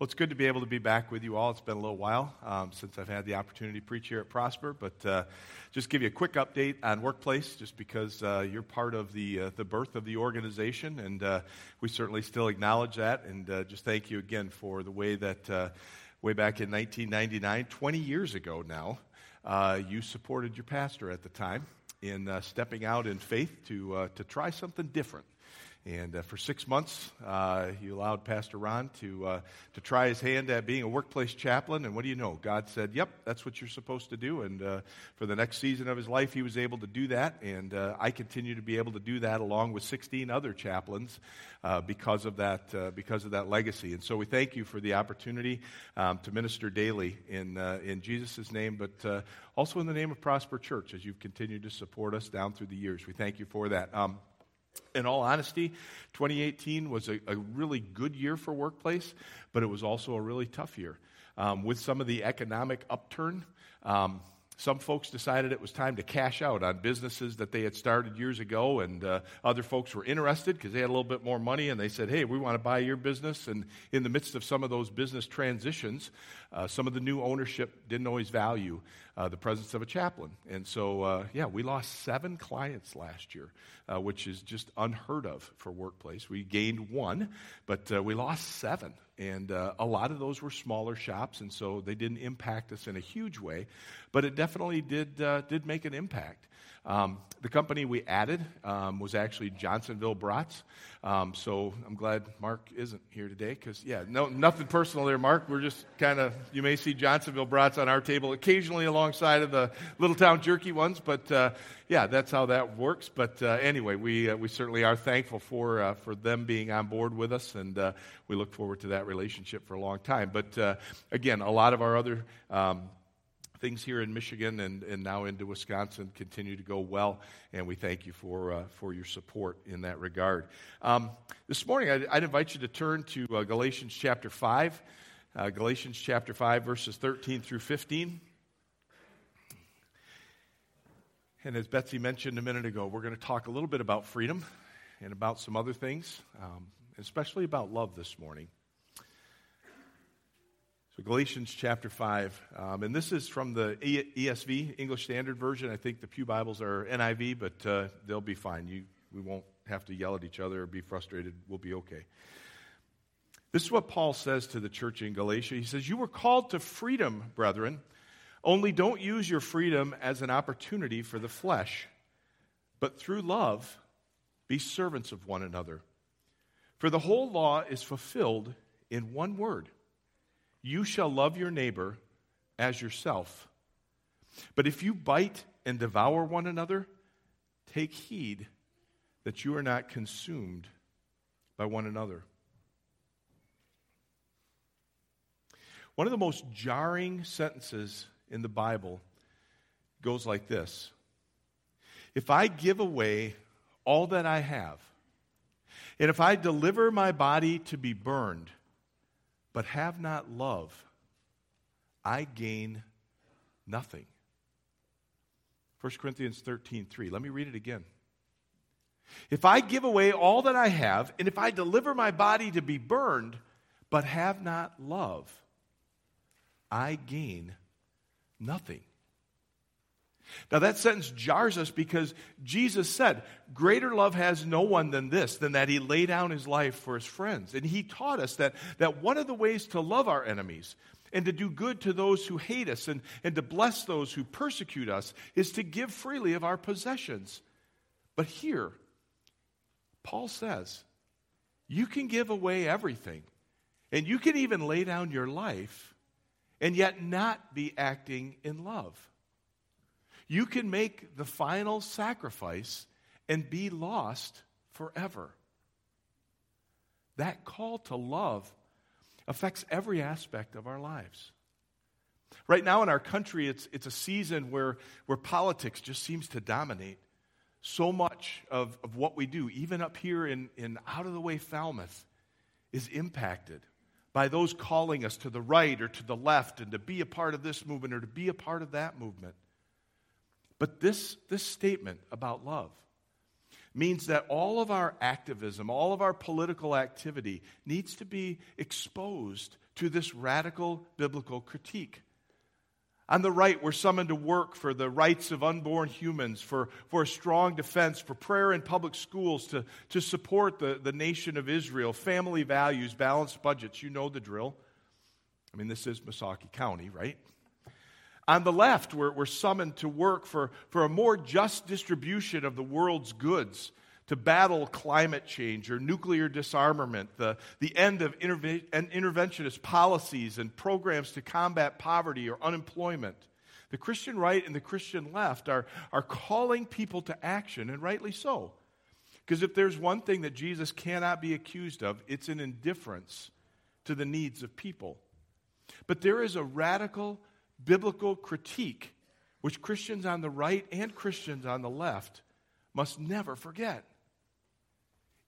Well, it's good to be able to be back with you all. It's been a little while since I've had the opportunity to preach here at Prosper, but just give you a quick update on Workplace, just because you're part of the birth of the organization, and we certainly still acknowledge that, and just thank you again for the way that way back in 1999, 20 years ago now, you supported your pastor at the time in stepping out in faith to try something different. And for 6 months, he allowed Pastor Ron to try his hand at being a workplace chaplain. And what do you know? God said, yep, that's what you're supposed to do. And for the next season of his life, he was able to do that. And I continue to be able to do that along with 16 other chaplains because of that legacy. And so we thank you for the opportunity to minister daily in Jesus' name, but also in the name of Prosper Church, as you've continued to support us down through the years. We thank you for that. In all honesty, 2018 was a really good year for Workplace, but it was also a really tough year. With some of the economic upturn, some folks decided it was time to cash out on businesses that they had started years ago, and other folks were interested because they had a little bit more money, and they said, hey, we want to buy your business. And in the midst of some of those business transitions, some of the new ownership didn't always value the presence of a chaplain. And so, we lost 7 clients last year, which is just unheard of for Workplace. We gained 1, but we lost 7. And a lot of those were smaller shops, and so they didn't impact us in a huge way, but it definitely did make an impact. The company we added was actually Johnsonville Brats, so I'm glad Mark isn't here today, because, nothing personal there, Mark. We're just you may see Johnsonville Brats on our table occasionally alongside of the Little Town Jerky ones, but, that's how that works. But anyway, we certainly are thankful for them being on board with us, and we look forward to that relationship for a long time. But again, a lot of our other things here in Michigan and now into Wisconsin continue to go well, and we thank you for your support in that regard. This morning, I'd invite you to turn to Galatians chapter 5, verses 13 through 15. And as Betsy mentioned a minute ago, we're going to talk a little bit about freedom and about some other things, especially about love this morning. Galatians chapter 5, and this is from the ESV, English Standard Version. I think the Pew Bibles are NIV, but they'll be fine. We won't have to yell at each other or be frustrated. We'll be okay. This is what Paul says to the church in Galatia. He says, you were called to freedom, brethren, only don't use your freedom as an opportunity for the flesh, but through love be servants of one another. For the whole law is fulfilled in one word. You shall love your neighbor as yourself. But if you bite and devour one another, take heed that you are not consumed by one another. One of the most jarring sentences in the Bible goes like this. If I give away all that I have, and if I deliver my body to be burned, but have not love, I gain nothing. First Corinthians 13:3. Let me read it again. If I give away all that I have, and if I deliver my body to be burned, but have not love, I gain nothing. Now that sentence jars us because Jesus said, greater love has no one than this, than that he lay down his life for his friends. And he taught us that one of the ways to love our enemies and to do good to those who hate us and to bless those who persecute us is to give freely of our possessions. But here, Paul says, you can give away everything, and you can even lay down your life and yet not be acting in love. You can make the final sacrifice and be lost forever. That call to love affects every aspect of our lives. Right now in our country, it's a season where politics just seems to dominate so much of what we do. Even up here in out-of-the-way Falmouth is impacted by those calling us to the right or to the left and to be a part of this movement or to be a part of that movement. But this statement about love means that all of our activism, all of our political activity needs to be exposed to this radical biblical critique. On the right, we're summoned to work for the rights of unborn humans, for a strong defense, for prayer in public schools, to support the nation of Israel, family values, balanced budgets. You know the drill. I mean, this is Missaukee County, right? On the left, we're summoned to work for a more just distribution of the world's goods, to battle climate change or nuclear disarmament, the end of interventionist policies and programs to combat poverty or unemployment. The Christian right and the Christian left are calling people to action, and rightly so. Because if there's one thing that Jesus cannot be accused of, it's an indifference to the needs of people. But there is a radical biblical critique which Christians on the right and Christians on the left must never forget.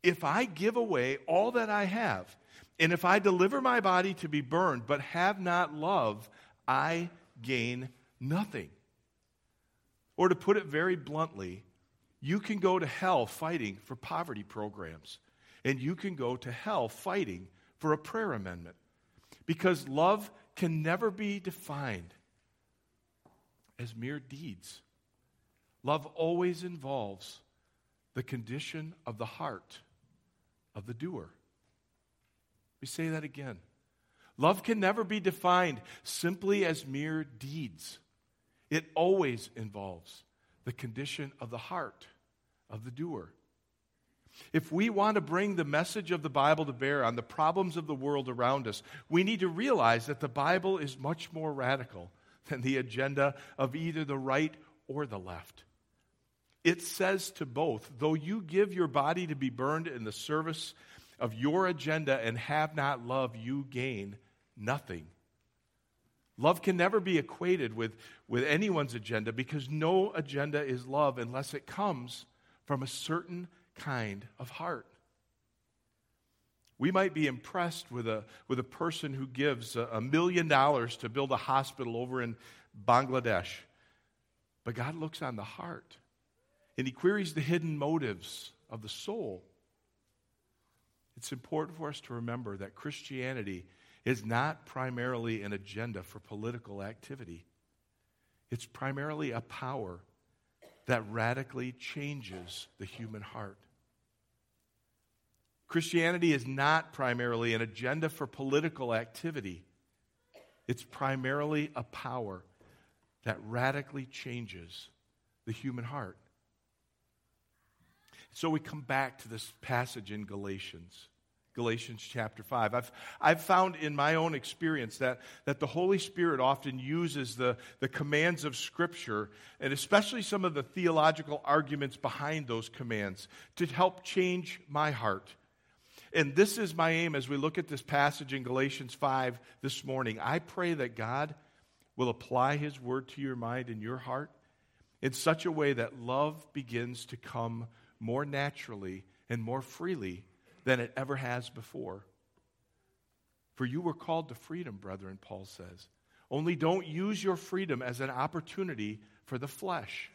If I give away all that I have, and if I deliver my body to be burned, but have not love, I gain nothing. Or to put it very bluntly, you can go to hell fighting for poverty programs, and you can go to hell fighting for a prayer amendment, because love can never be defined as mere deeds. Love always involves the condition of the heart of the doer. We say that again. Love can never be defined simply as mere deeds. It always involves the condition of the heart of the doer. If we want to bring the message of the Bible to bear on the problems of the world around us, we need to realize that the Bible is much more radical than the agenda of either the right or the left. It says to both, though you give your body to be burned in the service of your agenda and have not love, you gain nothing. Love can never be equated with anyone's agenda, because no agenda is love unless it comes from a certain kind of heart. We might be impressed with a person who gives $1 million to build a hospital over in Bangladesh, but God looks on the heart, and He queries the hidden motives of the soul. It's important for us to remember that Christianity is not primarily an agenda for political activity. It's primarily a power that radically changes the human heart. Christianity is not primarily an agenda for political activity. It's primarily a power that radically changes the human heart. So we come back to this passage in Galatians chapter 5. I've found in my own experience that the Holy Spirit often uses the commands of Scripture, and especially some of the theological arguments behind those commands, to help change my heart. And this is my aim as we look at this passage in Galatians 5 this morning. I pray that God will apply His word to your mind and your heart in such a way that love begins to come more naturally and more freely than it ever has before. For you were called to freedom, brethren, Paul says. Only don't use your freedom as an opportunity for the flesh,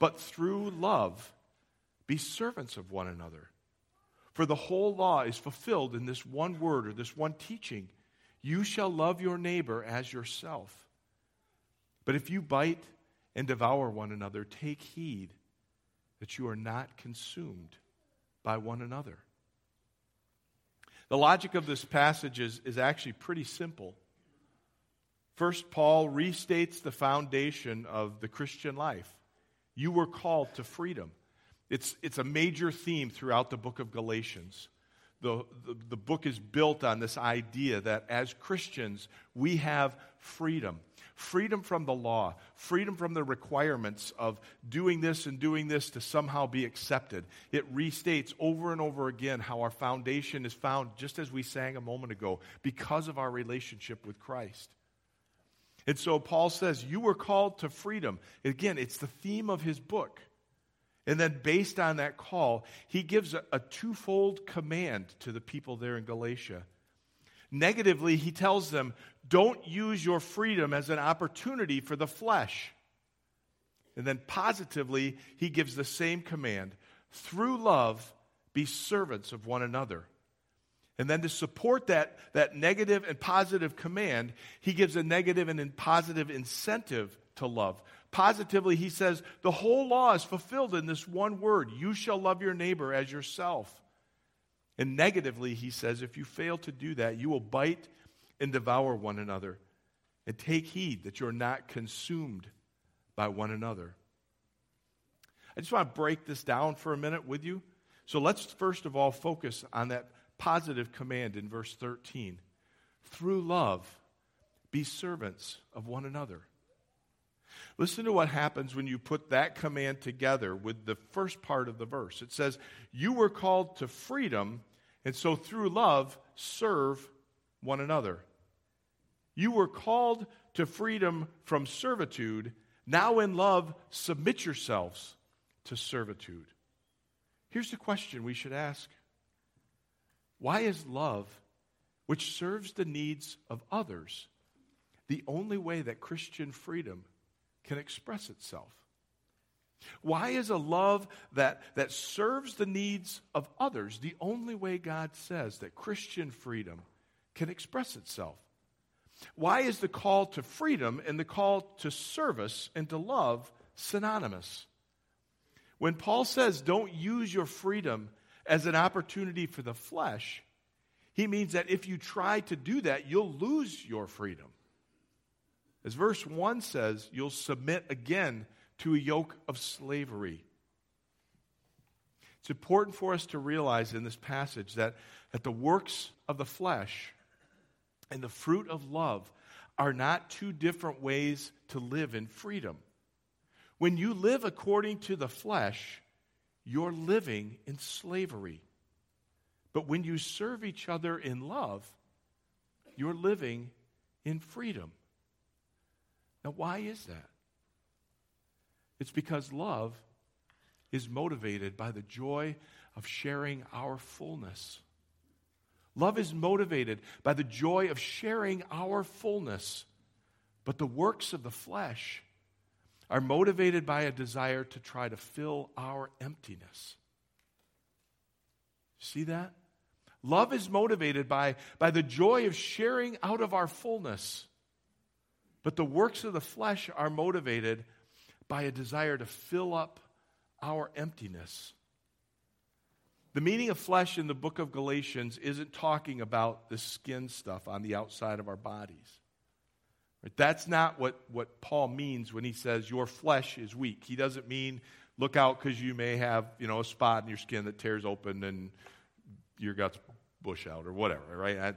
but through love be servants of one another. For the whole law is fulfilled in this one word, or this one teaching: you shall love your neighbor as yourself. But if you bite and devour one another, take heed that you are not consumed by one another. The logic of this passage is actually pretty simple. First, Paul restates the foundation of the Christian life. You were called to freedom. It's a major theme throughout the book of Galatians. The book is built on this idea that as Christians, we have freedom. Freedom from the law, freedom from the requirements of doing this and doing this to somehow be accepted. It restates over and over again how our foundation is found, just as we sang a moment ago, because of our relationship with Christ. And so Paul says, you were called to freedom. Again, it's the theme of his book. And then based on that call, he gives a twofold command to the people there in Galatia. Negatively, he tells them, don't use your freedom as an opportunity for the flesh. And then positively, he gives the same command: through love, be servants of one another. And then to support that negative and positive command, he gives a negative and positive incentive to love. Positively, he says, the whole law is fulfilled in this one word, you shall love your neighbor as yourself. And negatively, he says, if you fail to do that, you will bite and devour one another. And take heed that you're not consumed by one another. I just want to break this down for a minute with you. So let's first of all focus on that positive command in verse 13. Through love, be servants of one another. Listen to what happens when you put that command together with the first part of the verse. It says, you were called to freedom, and so through love, serve one another. You were called to freedom from servitude. Now in love, submit yourselves to servitude. Here's the question we should ask. Why is love, which serves the needs of others, the only way that Christian freedom can express itself? Why is a love that serves the needs of others the only way God says that Christian freedom can express itself? Why is the call to freedom and the call to service and to love synonymous? When Paul says, don't use your freedom as an opportunity for the flesh, he means that if you try to do that, you'll lose your freedom. As verse 1 says, you'll submit again to a yoke of slavery. It's important for us to realize in this passage that the works of the flesh and the fruit of love are not two different ways to live in freedom. When you live according to the flesh, you're living in slavery. But when you serve each other in love, you're living in freedom. Now, why is that? It's because love is motivated by the joy of sharing our fullness. Love is motivated by the joy of sharing our fullness. But the works of the flesh are motivated by a desire to try to fill our emptiness. See that? Love is motivated by the joy of sharing out of our fullness. But the works of the flesh are motivated by a desire to fill up our emptiness. The meaning of flesh in the book of Galatians isn't talking about the skin stuff on the outside of our bodies. That's not what Paul means when he says your flesh is weak. He doesn't mean look out because you may have a spot in your skin that tears open and your guts bush out or whatever, right?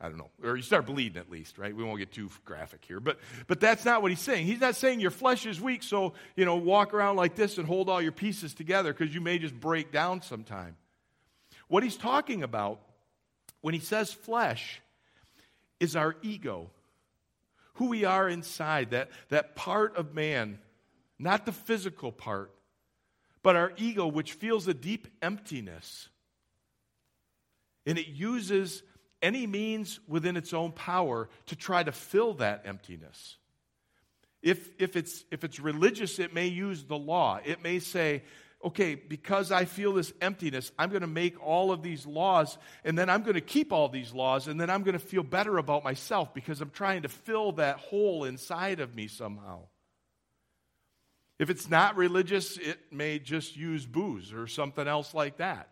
I don't know. Or you start bleeding at least, right? We won't get too graphic here. But that's not what he's saying. He's not saying your flesh is weak, so walk around like this and hold all your pieces together because you may just break down sometime. What he's talking about when he says flesh is our ego. Who we are inside, that part of man, not the physical part, but our ego, which feels a deep emptiness. And it uses any means within its own power to try to fill that emptiness. If it's religious, it may use the law. It may say, okay, because I feel this emptiness, I'm going to make all of these laws, and then I'm going to keep all these laws, and then I'm going to feel better about myself because I'm trying to fill that hole inside of me somehow. If it's not religious, it may just use booze or something else like that.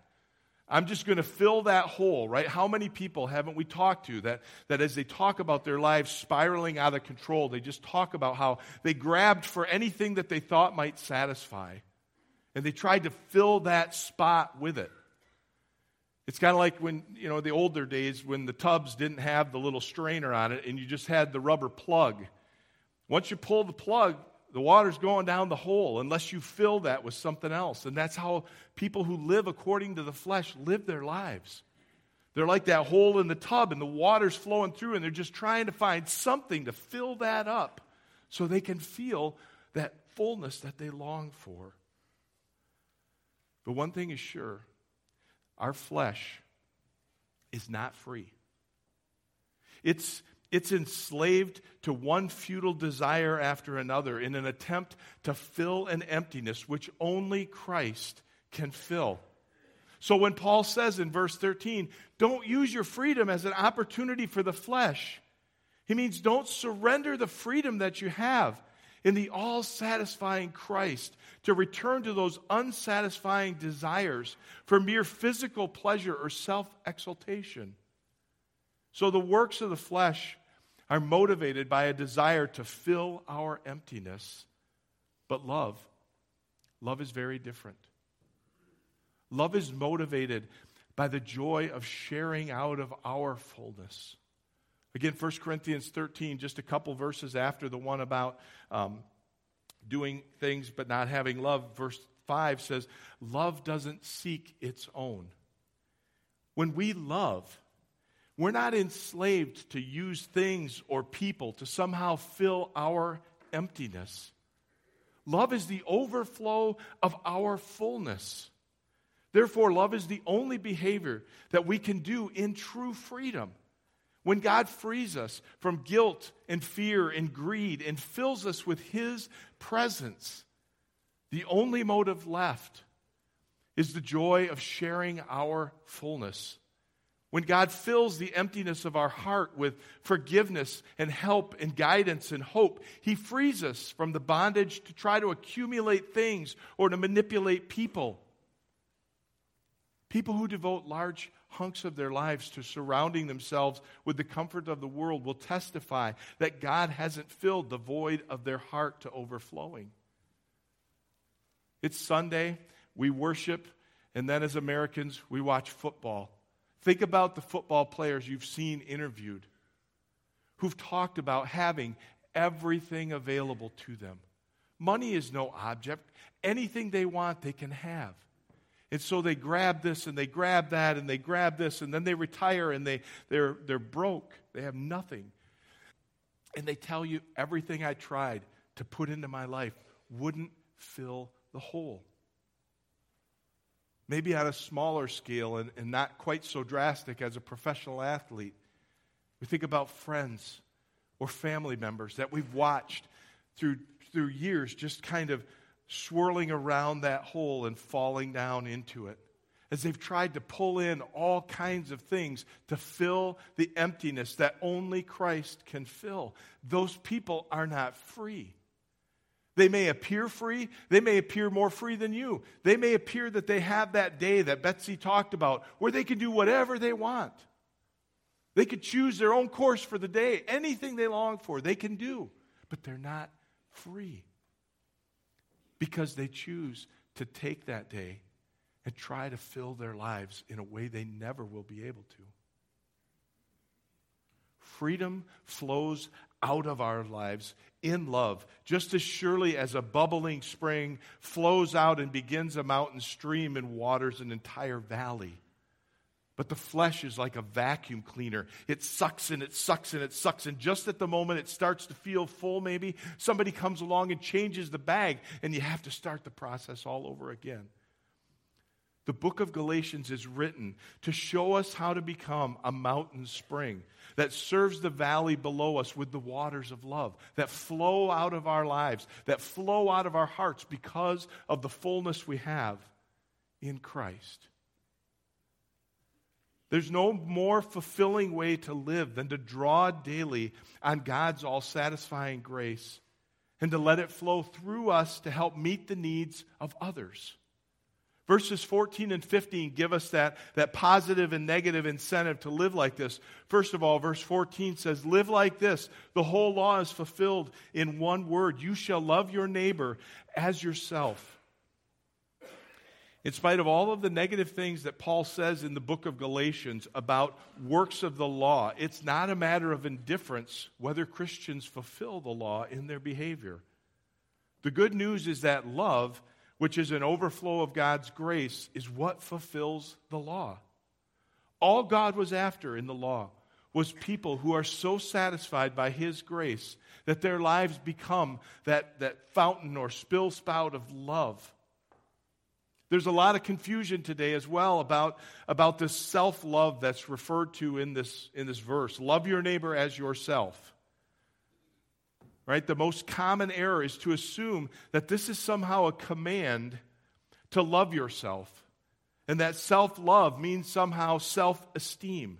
I'm just going to fill that hole, right? How many people haven't we talked to that as they talk about their lives spiraling out of control, they just talk about how they grabbed for anything that they thought might satisfy. And they tried to fill that spot with it. It's kind of like when, the older days when the tubs didn't have the little strainer on it and you just had the rubber plug. Once you pull the plug, the water's going down the hole unless you fill that with something else. And that's how people who live according to the flesh live their lives. They're like that hole in the tub and the water's flowing through and they're just trying to find something to fill that up so they can feel that fullness that they long for. But one thing is sure, our flesh is not free. It's enslaved to one futile desire after another in an attempt to fill an emptiness which only Christ can fill. So when Paul says in verse 13, don't use your freedom as an opportunity for the flesh, he means don't surrender the freedom that you have in the all-satisfying Christ to return to those unsatisfying desires for mere physical pleasure or self-exaltation. So the works of the flesh are motivated by a desire to fill our emptiness. But love is very different. Love is motivated by the joy of sharing out of our fullness. Again, 1 Corinthians 13, just a couple verses after the one about doing things but not having love, verse 5 says, love doesn't seek its own. When we love, we're not enslaved to use things or people to somehow fill our emptiness. Love is the overflow of our fullness. Therefore, love is the only behavior that we can do in true freedom. When God frees us from guilt and fear and greed and fills us with His presence, the only motive left is the joy of sharing our fullness. When God fills the emptiness of our heart with forgiveness and help and guidance and hope, He frees us from the bondage to try to accumulate things or to manipulate people. People who devote large hunks of their lives to surrounding themselves with the comfort of the world will testify that God hasn't filled the void of their heart to overflowing. It's Sunday, we worship, and then as Americans, we watch football. Think about the football players you've seen interviewed who've talked about having everything available to them. Money is no object. Anything they want, they can have. And so they grab this and they grab that and they grab this and then they retire and they're broke. They have nothing. And they tell you everything I tried to put into my life wouldn't fill the hole. Maybe on a smaller scale and not quite so drastic as a professional athlete, we think about friends or family members that we've watched through years just kind of swirling around that hole and falling down into it as they've tried to pull in all kinds of things to fill the emptiness that only Christ can fill. Those people are not free. They may appear free. They may appear more free than you. They may appear that they have that day that Betsy talked about where they can do whatever they want. They could choose their own course for the day. Anything they long for, they can do. But they're not free. Because they choose to take that day and try to fill their lives in a way they never will be able to. Freedom flows out of our lives in love, just as surely as a bubbling spring flows out and begins a mountain stream and waters an entire valley. But the flesh is like a vacuum cleaner. It sucks and it sucks and it sucks. And just at the moment it starts to feel full maybe, somebody comes along and changes the bag and you have to start the process all over again. The book of Galatians is written to show us how to become a mountain spring that serves the valley below us with the waters of love that flow out of our lives, that flow out of our hearts because of the fullness we have in Christ. There's no more fulfilling way to live than to draw daily on God's all-satisfying grace and to let it flow through us to help meet the needs of others. Verses 14 and 15 give us that positive and negative incentive to live like this. First of all, verse 14 says, live like this. The whole law is fulfilled in one word. You shall love your neighbor as yourself. In spite of all of the negative things that Paul says in the book of Galatians about works of the law, it's not a matter of indifference whether Christians fulfill the law in their behavior. The good news is that love, which is an overflow of God's grace, is what fulfills the law. All God was after in the law was people who are so satisfied by His grace that their lives become that fountain or spill spout of love. There's a lot of confusion today as well about this self-love that's referred to in this verse. Love your neighbor as yourself. Right? The most common error is to assume that this is somehow a command to love yourself. and that self-love means somehow self-esteem.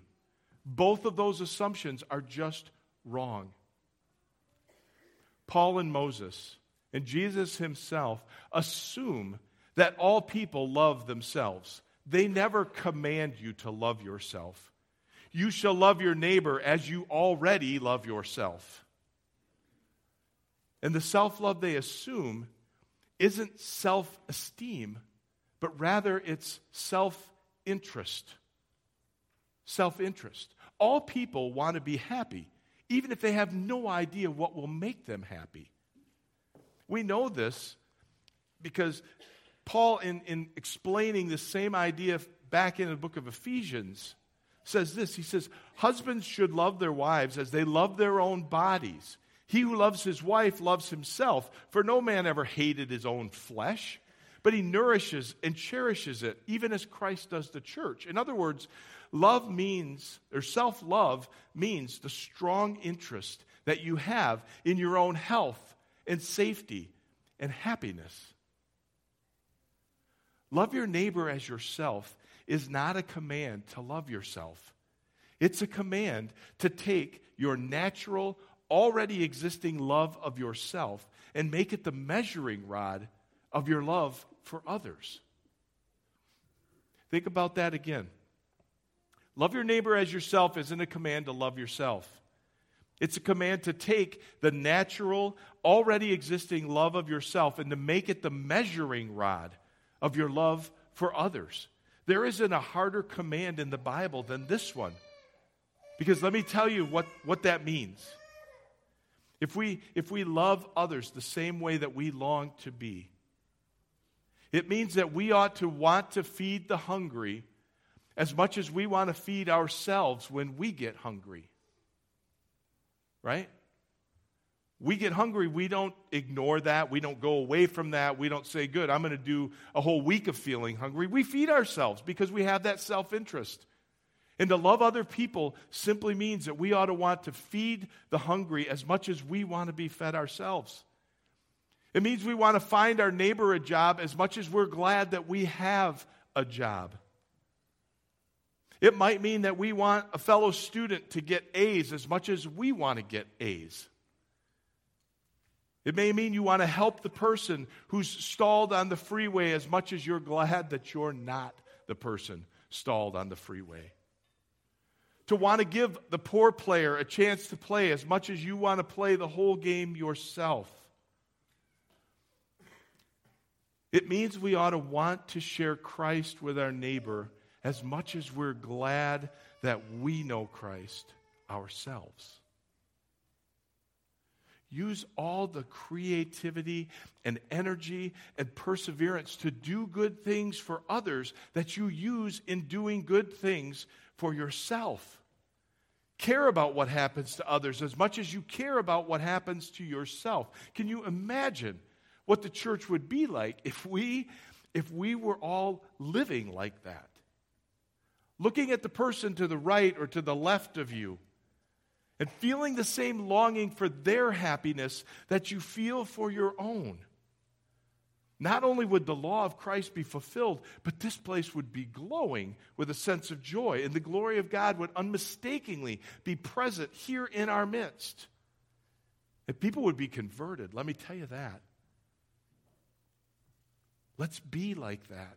Both of those assumptions are just wrong. Paul and Moses and Jesus himself assume that all people love themselves. They never command you to love yourself. You shall love your neighbor as you already love yourself. And the self-love they assume isn't self-esteem, but rather it's self-interest. Self-interest. All people want to be happy, even if they have no idea what will make them happy. We know this because Paul, in explaining the same idea back in the book of Ephesians, says this. He says, husbands should love their wives as they love their own bodies. He who loves his wife loves himself, for no man ever hated his own flesh, but he nourishes and cherishes it, even as Christ does the church. In other words, love means, or self-love means the strong interest that you have in your own health and safety and happiness. Love your neighbor as yourself is not a command to love yourself. It's a command to take your natural, already existing love of yourself and make it the measuring rod of your love for others. Think about that again. Love your neighbor as yourself isn't a command to love yourself. It's a command to take the natural, already existing love of yourself and to make it the measuring rod of your love for others. There isn't a harder command in the Bible than this one. Because let me tell you what that means. If we love others the same way that we long to be, it means that we ought to want to feed the hungry as much as we want to feed ourselves when we get hungry. Right? We get hungry, we don't ignore that, we don't go away from that, we don't say, good, I'm going to do a whole week of feeling hungry. We feed ourselves because we have that self-interest. And to love other people simply means that we ought to want to feed the hungry as much as we want to be fed ourselves. It means we want to find our neighbor a job as much as we're glad that we have a job. It might mean that we want a fellow student to get A's as much as we want to get A's. It may mean you want to help the person who's stalled on the freeway as much as you're glad that you're not the person stalled on the freeway. To want to give the poor player a chance to play as much as you want to play the whole game yourself. It means we ought to want to share Christ with our neighbor as much as we're glad that we know Christ ourselves. Use all the creativity and energy and perseverance to do good things for others that you use in doing good things for yourself. Care about what happens to others as much as you care about what happens to yourself. Can you imagine what the church would be like if we were all living like that? Looking at the person to the right or to the left of you, and feeling the same longing for their happiness that you feel for your own. Not only would the law of Christ be fulfilled, but this place would be glowing with a sense of joy, and the glory of God would unmistakably be present here in our midst. And people would be converted, let me tell you that. Let's be like that.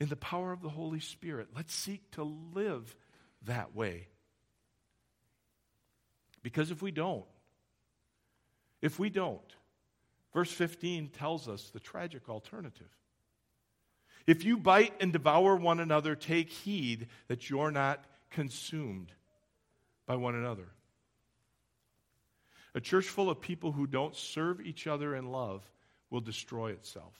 In the power of the Holy Spirit, let's seek to live that way. Because if we don't, verse 15 tells us the tragic alternative. If you bite and devour one another, take heed that you're not consumed by one another. A church full of people who don't serve each other in love will destroy itself.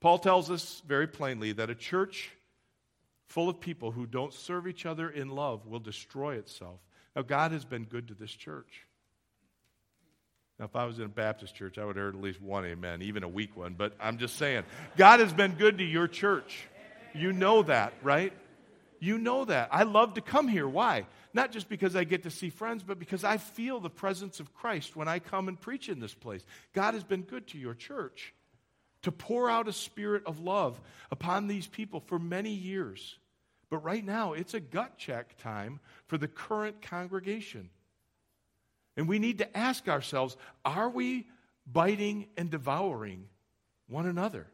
Paul tells us very plainly that a church full of people who don't serve each other in love will destroy itself. Now, God has been good to this church. Now, if I was in a Baptist church, I would have heard at least one amen, even a weak one, but I'm just saying, God has been good to your church. You know that, right? You know that. I love to come here. Why? Not just because I get to see friends, but because I feel the presence of Christ when I come and preach in this place. God has been good to your church. to pour out a spirit of love upon these people for many years. But right now, it's a gut check time for the current congregation. And we need to ask ourselves, are we biting and devouring one another?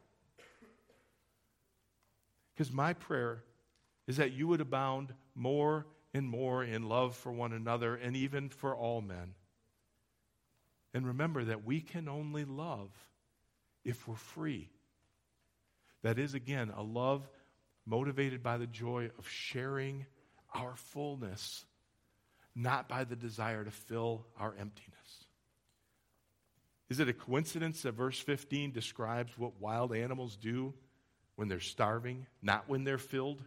Because my prayer is that you would abound more and more in love for one another and even for all men. And remember that we can only love if we're free. That is, again, a love motivated by the joy of sharing our fullness, not by the desire to fill our emptiness. Is it a coincidence that verse 15 describes what wild animals do when they're starving, not when they're filled?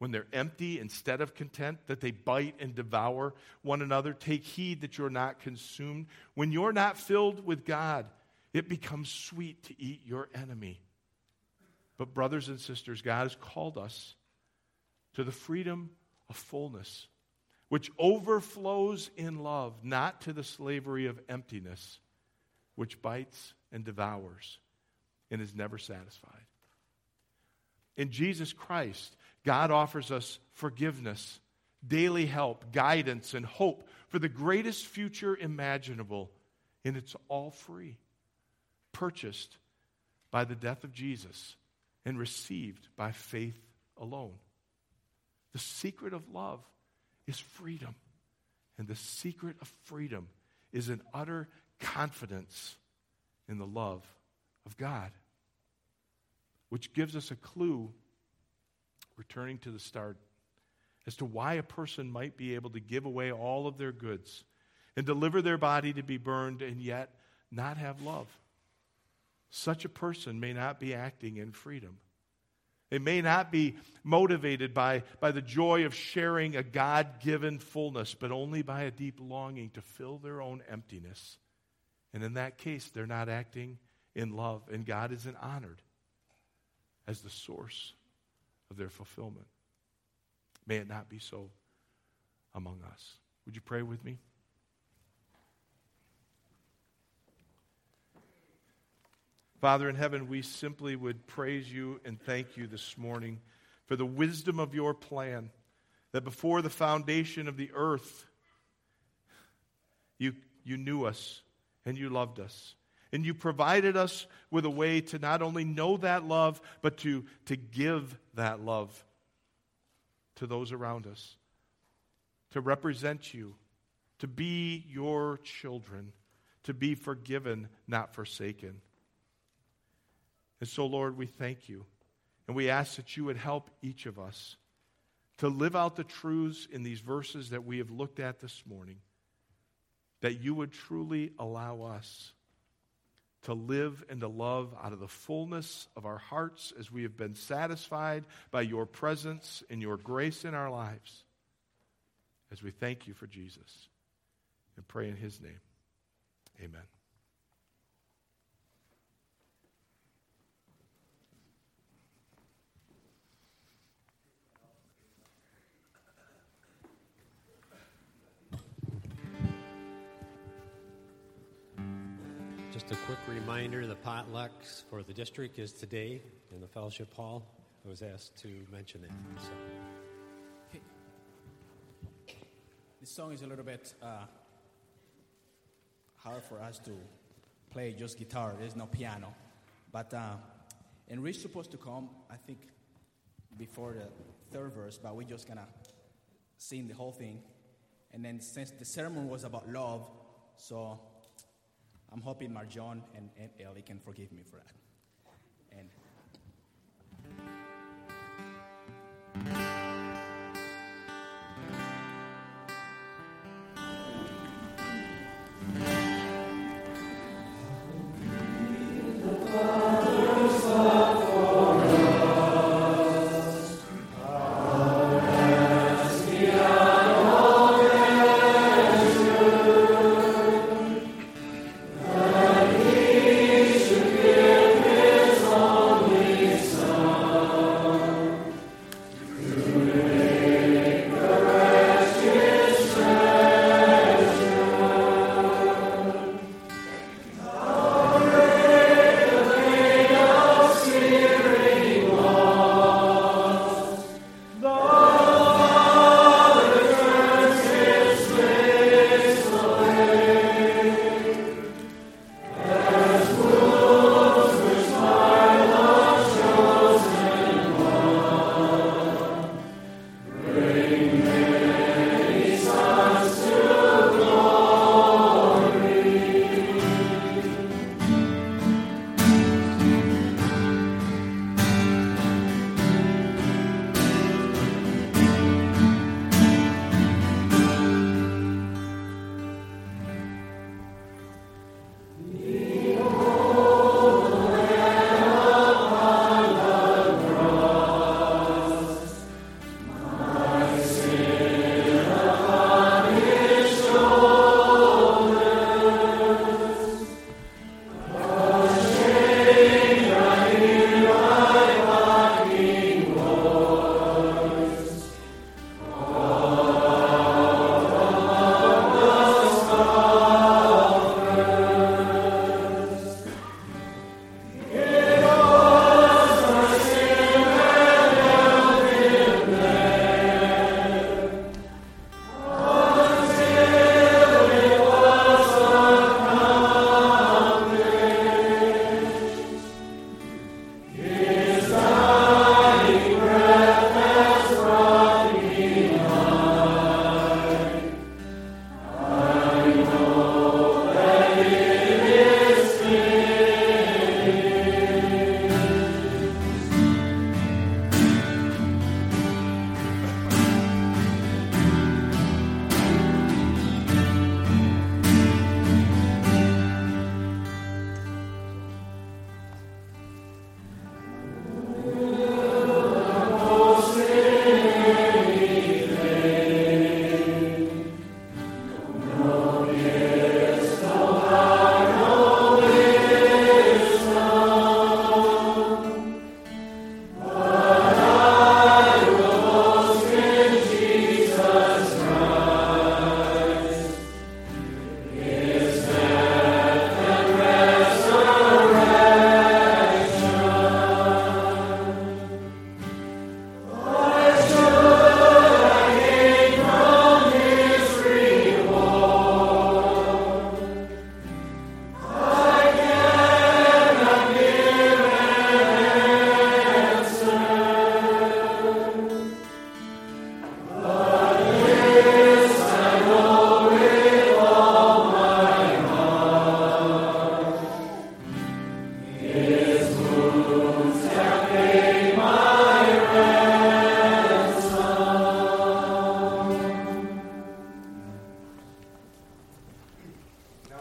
When they're empty, instead of content, that they bite and devour one another? Take heed that you're not consumed. When you're not filled with God, it becomes sweet to eat your enemy. But brothers and sisters, God has called us to the freedom of fullness, which overflows in love, not to the slavery of emptiness, which bites and devours and is never satisfied. In Jesus Christ, God offers us forgiveness, daily help, guidance, and hope for the greatest future imaginable, and it's all free, purchased by the death of Jesus and received by faith alone. The secret of love is freedom, and the secret of freedom is an utter confidence in the love of God, which gives us a clue, returning to the start, as to why a person might be able to give away all of their goods and deliver their body to be burned and yet not have love. Such a person may not be acting in freedom. They may not be motivated by the joy of sharing a God-given fullness, but only by a deep longing to fill their own emptiness. And in that case, they're not acting in love, and God isn't honored as the source of their fulfillment. May it not be so among us. Would you pray with me? Father in heaven, we simply would praise you and thank you this morning for the wisdom of your plan, that before the foundation of the earth, you knew us and you loved us. And you provided us with a way to not only know that love, but to give that love to those around us, to represent you, to be your children, to be forgiven, not forsaken. And so, Lord, we thank you, and we ask that you would help each of us to live out the truths in these verses that we have looked at this morning, that you would truly allow us to live and to love out of the fullness of our hearts as we have been satisfied by your presence and your grace in our lives. As we thank you for Jesus and pray in his name, amen. Just a quick reminder, the potlucks for the district is today in the fellowship hall. I was asked to mention it. So. Okay. This song is a little bit hard for us to play just guitar. There's no piano. But, and Rich is supposed to come, I think, before the third verse, but we're just going to sing the whole thing. And then since the sermon was about love, so I'm hoping Marjon and Ellie can forgive me for that. And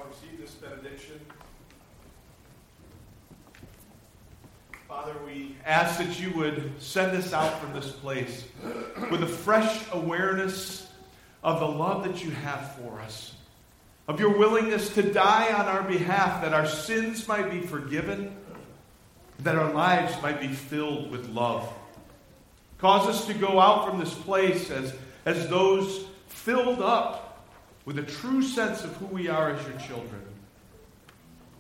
receive this benediction. Father, we ask that you would send us out from this place with a fresh awareness of the love that you have for us, of your willingness to die on our behalf, that our sins might be forgiven, that our lives might be filled with love. Cause us to go out from this place as those filled up with a true sense of who we are as your children.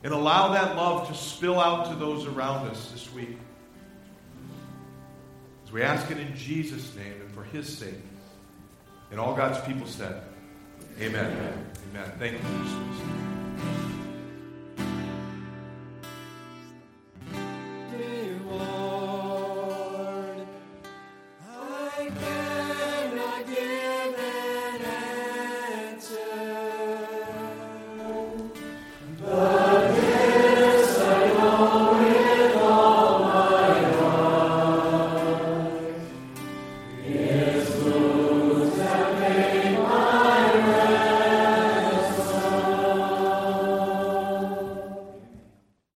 And allow that love to spill out to those around us this week. As we ask it in Jesus' name and for his sake. And all God's people said, Amen. Amen. Thank you, Jesus.